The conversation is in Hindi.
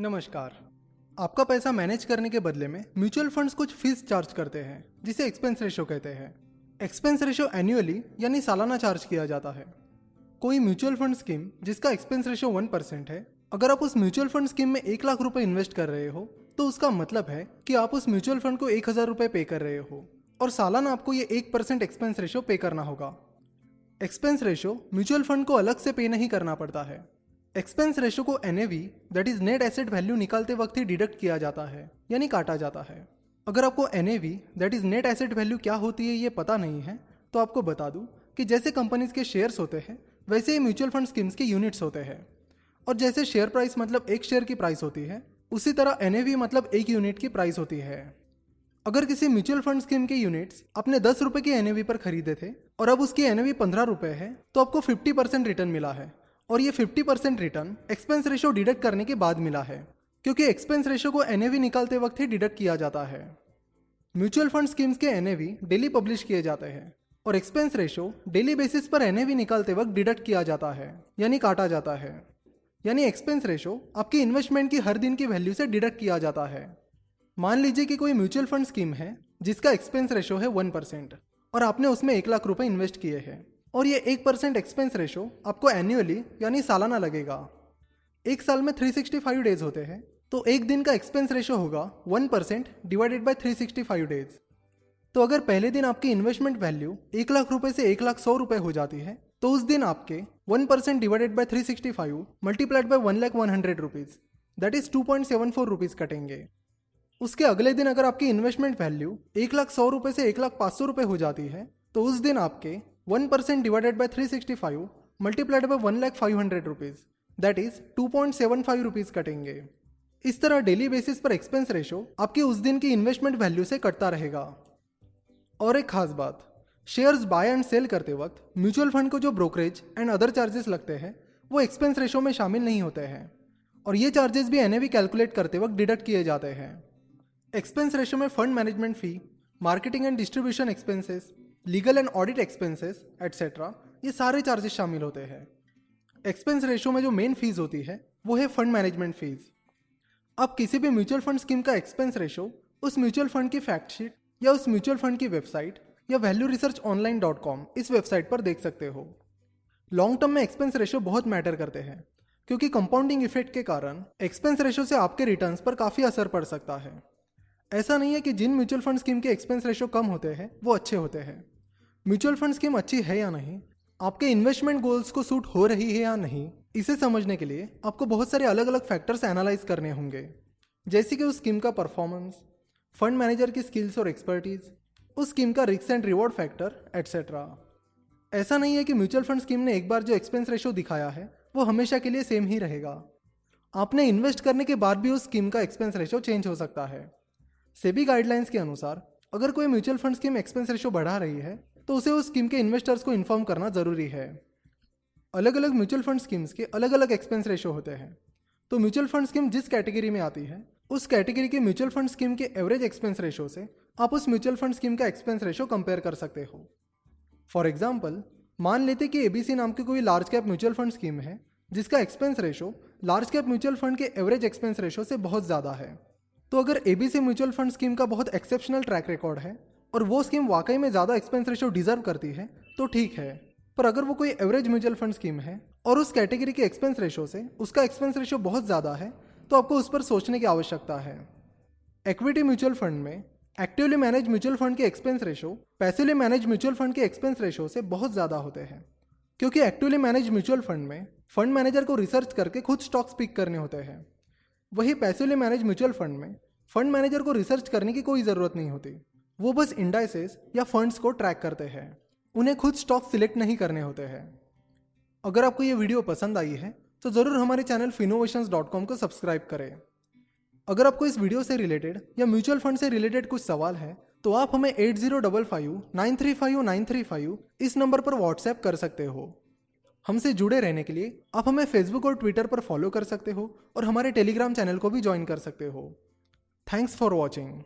नमस्कार। आपका पैसा मैनेज करने के बदले में म्यूचुअल फंड्स कुछ फीस चार्ज करते हैं जिसे एक्सपेंस रेशियो कहते हैं। एक्सपेंस रेशियो एनुअली यानी सालाना चार्ज किया जाता है। कोई म्यूचुअल फंड स्कीम जिसका एक्सपेंस रेशियो 1% है, अगर आप उस म्यूचुअल फंड स्कीम में 1,00,000 रुपये इन्वेस्ट कर रहे हो तो उसका मतलब है कि आप उस म्यूचुअल फंड को 1,000 रुपये पे कर रहे हो और सालाना आपको ये 1% एक्सपेंस रेशियो पे करना होगा। एक्सपेंस रेशियो म्यूचुअल फंड को अलग से पे नहीं करना पड़ता है। एक्सपेंस रेशियो को NAV that is net asset value निकालते वक्त ही डिडक्ट किया जाता है यानी काटा जाता है। अगर आपको NAV that is net asset value क्या होती है ये पता नहीं है तो आपको बता दूं कि जैसे कंपनीज के शेयर्स होते हैं वैसे ही म्यूचुअल फंड स्कीम्स के यूनिट्स होते हैं और जैसे शेयर प्राइस मतलब एक शेयर की प्राइस होती है, उसी तरह NAV मतलब एक यूनिट की प्राइस होती है। अगर किसी म्यूचुअल फंड स्कीम के यूनिट्स आपने 10 रुपये की NAV पर खरीदे थे और अब उसकी NAV 15 रुपये है तो आपको 50% रिटर्न मिला है और ये 50% रिटर्न एक्सपेंस रेशियो डिडक्ट करने के बाद मिला है, क्योंकि एक्सपेंस रेशियो को NAV निकालते वक्त ही डिडक्ट किया जाता है। म्यूचुअल फंड स्कीम्स के NAV डेली पब्लिश किए जाते हैं और एक्सपेंस रेशियो डेली बेसिस पर NAV निकालते वक्त डिडक्ट किया जाता है यानी काटा जाता है। यानी एक्सपेंस रेशियो आपकी इन्वेस्टमेंट की हर दिन की वैल्यू से डिडक्ट किया जाता है। मान लीजिए कि कोई म्यूचुअल फंड स्कीम है जिसका एक्सपेंस रेशियो है 1% और आपने उसमें 1,00,000 रुपये इन्वेस्ट किए हैं और ये 1% एक्सपेंस रेशियो आपको एन्युअली यानी सालाना लगेगा। एक साल में 365 डेज होते हैं तो एक दिन का एक्सपेंस रेशियो होगा 1% डिवाइडेड बाय 365 डेज। तो अगर पहले दिन आपकी इन्वेस्टमेंट वैल्यू 1,00,000 रुपये से 1,00,100 रुपये हो जाती है तो उस दिन आपके 1% divided by 365 multiplied by 1,00,100 rupees that is 2.74 rupees कटेंगे। उसके अगले दिन अगर आपकी इन्वेस्टमेंट वैल्यू 1,00,100 रुपये से 1,05,000 रुपये हो जाती है तो उस दिन आपके 1% divided by 365 multiplied by 1,05,000 rupees that is 2.75 rupees कटेंगे। इस तरह डेली बेसिस पर एक्सपेंस रेशियो आपकी उस दिन की इन्वेस्टमेंट वैल्यू से कटता रहेगा। और एक खास बात, शेयर्स बाय एंड सेल करते वक्त म्यूचुअल फंड को जो ब्रोकरेज एंड अदर चार्जेस लगते हैं वो एक्सपेंस रेशियो में शामिल नहीं होते हैं और ये चार्जेस भी NAV कैलकुलेट करते वक्त डिडक्ट किए जाते हैं। एक्सपेंस रेशियो में fund management fee, marketing and distribution expenses, legal and audit expenses etcetera ये सारे चार्जेस शामिल होते हैं। एक्सपेंस रेशियो में जो मेन फीस होती है वो है फंड मैनेजमेंट फीस। आप किसी भी म्यूचुअल फंड स्कीम का एक्सपेंस रेशियो उस म्यूचुअल फंड की फैक्ट शीट या उस म्यूचुअल फंड की वेबसाइट या valueresearchonline.com इस वेबसाइट पर देख सकते हो। लॉन्ग टर्म में एक्सपेंस रेशियो बहुत मैटर करते हैं क्योंकि कंपाउंडिंग इफेक्ट के कारण एक्सपेंस रेशियो से आपके रिटर्न्स पर काफ़ी असर पड़ सकता है। ऐसा नहीं है कि जिन म्यूचुअल फंड स्कीम के एक्सपेंस रेशियो कम होते हैं वो अच्छे होते हैं। म्यूचुअल फंड स्कीम अच्छी है या नहीं, आपके इन्वेस्टमेंट गोल्स को सूट हो रही है या नहीं, इसे समझने के लिए आपको बहुत सारे अलग अलग फैक्टर्स एनालाइज करने होंगे, जैसे कि उस स्कीम का परफॉर्मेंस, फंड मैनेजर की स्किल्स और एक्सपर्टीज़, उस स्कीम का risk and reward factor etcetera. ऐसा नहीं है कि म्यूचुअल फंड स्कीम ने एक बार जो एक्सपेंस रेशियो दिखाया है वो हमेशा के लिए सेम ही रहेगा। आपने इन्वेस्ट करने के बाद भी उस स्कीम का एक्सपेंस रेशियो चेंज हो सकता है। सेबी गाइडलाइंस के अनुसार अगर कोई mutual fund scheme expense ratio बढ़ा रही है तो उसे उस स्कीम के इन्वेस्टर्स को इन्फॉर्म करना ज़रूरी है। अलग अलग म्यूचुअल फंड स्कीम्स के अलग अलग एक्सपेंस रेशियो होते हैं, तो म्यूचुअल फंड स्कीम जिस कैटेगरी में आती है उस कैटेगरी के म्यूचुअल फंड स्कीम के एवरेज एक्सपेंस रेशियो से आप उस म्यूचुअल फंड स्कीम का एक्सपेंस रेशियो कंपेयर कर सकते हो। फॉर एग्जाम्पल, मान लेते कि ABC नाम की कोई large cap mutual fund scheme है जिसका expense ratio large cap mutual fund के एवरेज एक्सपेंस रेशियो से बहुत ज़्यादा है। तो अगर ABC म्यूचुअल फंड स्कीम का बहुत एक्सेप्शनल ट्रैक रिकॉर्ड है और वो स्कीम वाकई में ज़्यादा एक्सपेंस रेशियो डिजर्व करती है तो ठीक है, पर अगर वो कोई एवरेज म्यूचुअल फंड स्कीम है और उस कैटेगरी के एक्सपेंस रेशियो से उसका एक्सपेंस रेशियो बहुत ज़्यादा है तो आपको उस पर सोचने की आवश्यकता है। इक्विटी म्यूचुअल फंड में एक्टिवली मैनेज म्यूचुअल फंड के expense ratio passively manage mutual fund के एक्सपेंस रेशियो से बहुत ज़्यादा होते हैं, क्योंकि एक्टिवली मैनेज म्यूचुअल फंड में फंड मैनेजर को रिसर्च करके खुद स्टॉक्स पिक करने होते हैं। वही पैसिवली मैनेज म्यूचुअल फंड में फंड मैनेजर को रिसर्च करने की कोई ज़रूरत नहीं होती, वो बस इंडाइसेस या फंड्स को ट्रैक करते हैं, उन्हें खुद स्टॉक सिलेक्ट नहीं करने होते हैं। अगर आपको ये वीडियो पसंद आई है तो ज़रूर हमारे चैनल finoveation.com को सब्सक्राइब करें। अगर आपको इस वीडियो से रिलेटेड या म्यूचुअल फंड से रिलेटेड कुछ सवाल है तो आप हमें 8055 935 935 इस नंबर पर व्हाट्सएप कर सकते हो। हमसे जुड़े रहने के लिए आप हमें फेसबुक और ट्विटर पर फॉलो कर सकते हो और हमारे टेलीग्राम चैनल को भी ज्वाइन कर सकते हो। Thanks for watching.